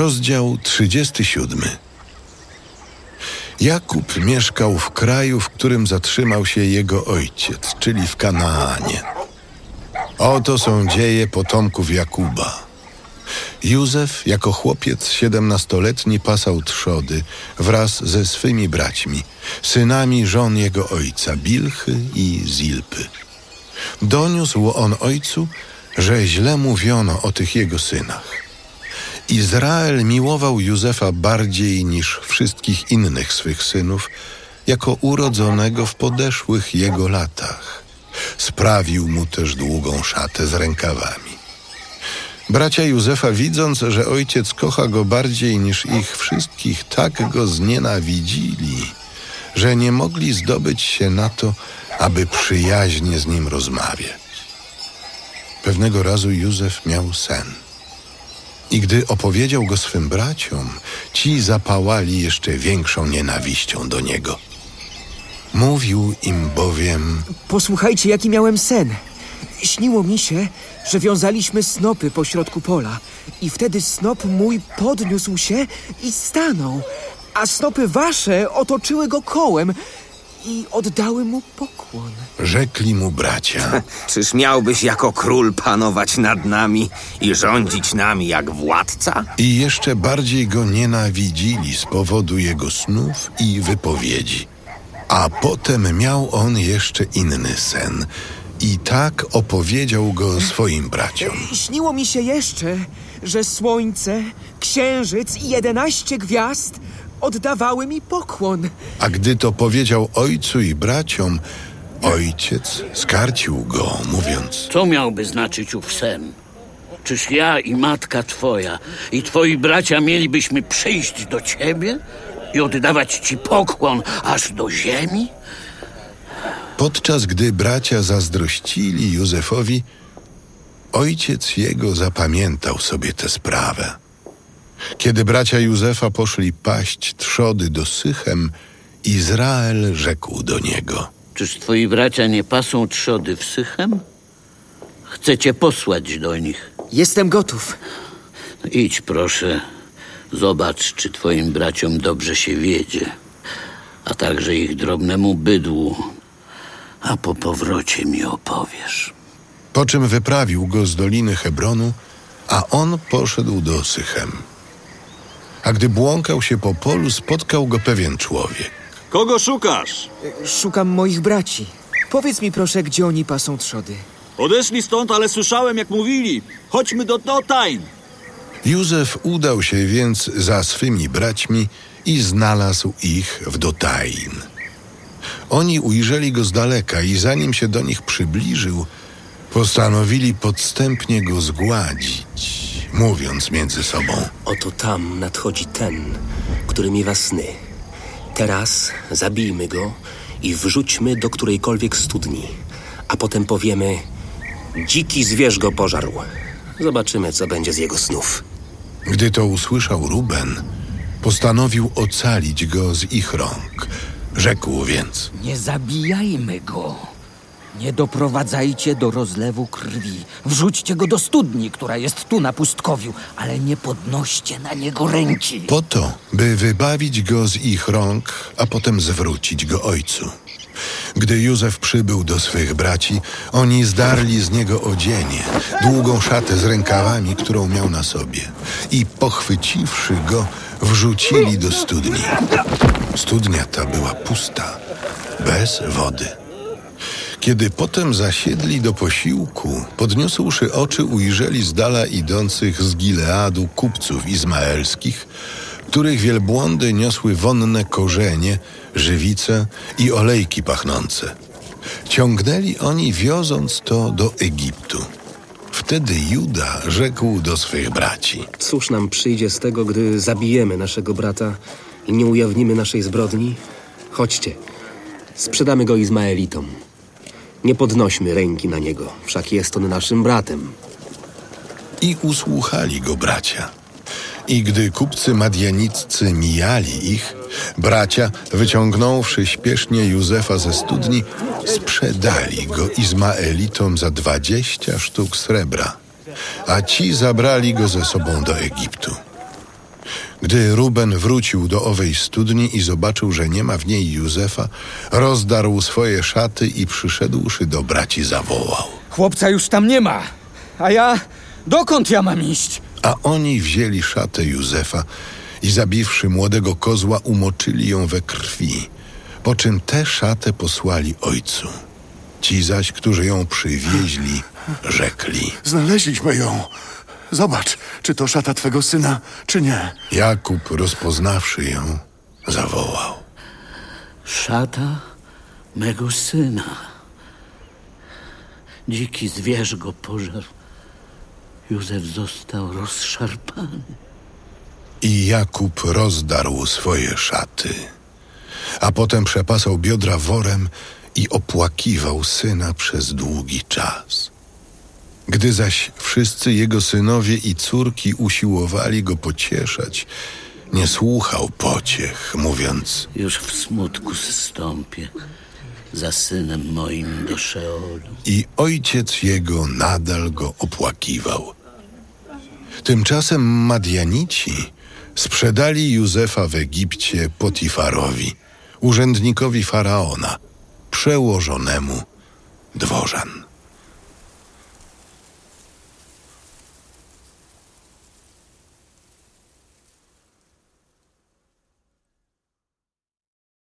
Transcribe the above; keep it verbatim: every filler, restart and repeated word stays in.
Rozdział trzydziesty siódmy. Jakub mieszkał w kraju, w którym zatrzymał się jego ojciec, czyli w Kanaanie. Oto są dzieje potomków Jakuba. Józef jako chłopiec siedemnastoletni pasał trzody wraz ze swymi braćmi, synami żon jego ojca Bilchy i Zilpy. Doniósł on ojcu, że źle mówiono o tych jego synach. Izrael miłował Józefa bardziej niż wszystkich innych swych synów, jako urodzonego w podeszłych jego latach. Sprawił mu też długą szatę z rękawami. Bracia Józefa, widząc, że ojciec kocha go bardziej niż ich wszystkich, tak go znienawidzili, że nie mogli zdobyć się na to, aby przyjaźnie z nim rozmawiać. Pewnego razu Józef miał sen. I gdy opowiedział go swym braciom, ci zapałali jeszcze większą nienawiścią do niego. Mówił im bowiem: Posłuchajcie, jaki miałem sen. Śniło mi się, że wiązaliśmy snopy pośrodku pola i wtedy snop mój podniósł się i stanął, a snopy wasze otoczyły go kołem i oddały mu pokłon. Rzekli mu bracia: Czyż miałbyś jako król panować nad nami i rządzić nami jak władca? I jeszcze bardziej go nienawidzili z powodu jego snów i wypowiedzi. A potem miał on jeszcze inny sen i tak opowiedział go swoim braciom. Śniło mi się jeszcze, że słońce, księżyc i jedenaście gwiazd oddawały mi pokłon. A gdy to powiedział ojcu i braciom, ojciec skarcił go, mówiąc: Co miałby znaczyć ów sen? Czyż ja i matka twoja i twoi bracia mielibyśmy przyjść do ciebie i oddawać ci pokłon aż do ziemi? Podczas gdy bracia zazdrościli Józefowi, ojciec jego zapamiętał sobie tę sprawę. Kiedy bracia Józefa poszli paść trzody do Sychem, Izrael rzekł do niego: Czyż twoi bracia nie pasą trzody w Sychem? Chcę cię posłać do nich. Jestem gotów. Idź proszę, zobacz, czy twoim braciom dobrze się wiedzie, a także ich drobnemu bydłu, a po powrocie mi opowiesz. Po czym wyprawił go z Doliny Hebronu, a on poszedł do Sychem. A gdy błąkał się po polu, spotkał go pewien człowiek. Kogo szukasz? Szukam moich braci. Powiedz mi proszę, gdzie oni pasą trzody. Odeszli stąd, ale słyszałem, jak mówili: Chodźmy do Dotan. Józef udał się więc za swymi braćmi i znalazł ich w Dotain. Oni ujrzeli go z daleka i zanim się do nich przybliżył, postanowili podstępnie go zgładzić, mówiąc między sobą: Oto tam nadchodzi ten, który miewa sny. Teraz zabijmy go i wrzućmy do którejkolwiek studni, a potem powiemy: Dziki zwierz go pożarł. Zobaczymy, co będzie z jego snów. Gdy to usłyszał Ruben, postanowił ocalić go z ich rąk. Rzekł więc: Nie zabijajmy go. Nie doprowadzajcie do rozlewu krwi. Wrzućcie go do studni, która jest tu na pustkowiu, ale nie podnoście na niego ręki. Po to, by wybawić go z ich rąk, a potem zwrócić go ojcu. Gdy Józef przybył do swych braci, oni zdarli z niego odzienie, długą szatę z rękawami, którą miał na sobie, i pochwyciwszy go, wrzucili do studni. Studnia ta była pusta, bez wody. Kiedy potem zasiedli do posiłku, podniósłszy oczy, ujrzeli z dala idących z Gileadu kupców izmaelskich, których wielbłądy niosły wonne korzenie, żywice i olejki pachnące. Ciągnęli oni, wioząc to do Egiptu. Wtedy Juda rzekł do swych braci: Cóż nam przyjdzie z tego, gdy zabijemy naszego brata i nie ujawnimy naszej zbrodni? Chodźcie, sprzedamy go Izmaelitom. Nie podnośmy ręki na niego, wszak jest on naszym bratem. I usłuchali go bracia. I gdy kupcy madjaniccy mijali ich, bracia, wyciągnąwszy śpiesznie Józefa ze studni, sprzedali go Izmaelitom za dwadzieścia sztuk srebra, a ci zabrali go ze sobą do Egiptu. Gdy Ruben wrócił do owej studni i zobaczył, że nie ma w niej Józefa, rozdarł swoje szaty i przyszedłszy do braci zawołał: Chłopca już tam nie ma, a ja... dokąd ja mam iść? A oni wzięli szatę Józefa i zabiwszy młodego kozła, umoczyli ją we krwi, po czym tę szatę posłali ojcu. Ci zaś, którzy ją przywieźli, rzekli: Znaleźliśmy ją. Zobacz, czy to szata twego syna, czy nie. Jakub, rozpoznawszy ją, zawołał: Szata mego syna. Dziki zwierz go pożarł. Józef został rozszarpany. I Jakub rozdarł swoje szaty, a potem przepasał biodra worem i opłakiwał syna przez długi czas. Gdy zaś wszyscy jego synowie i córki usiłowali go pocieszać, nie słuchał pociech, mówiąc: Już w smutku zstąpię za synem moim do Szeolu. I ojciec jego nadal go opłakiwał. Tymczasem Madjanici sprzedali Józefa w Egipcie Potifarowi, urzędnikowi faraona, przełożonemu dworzan.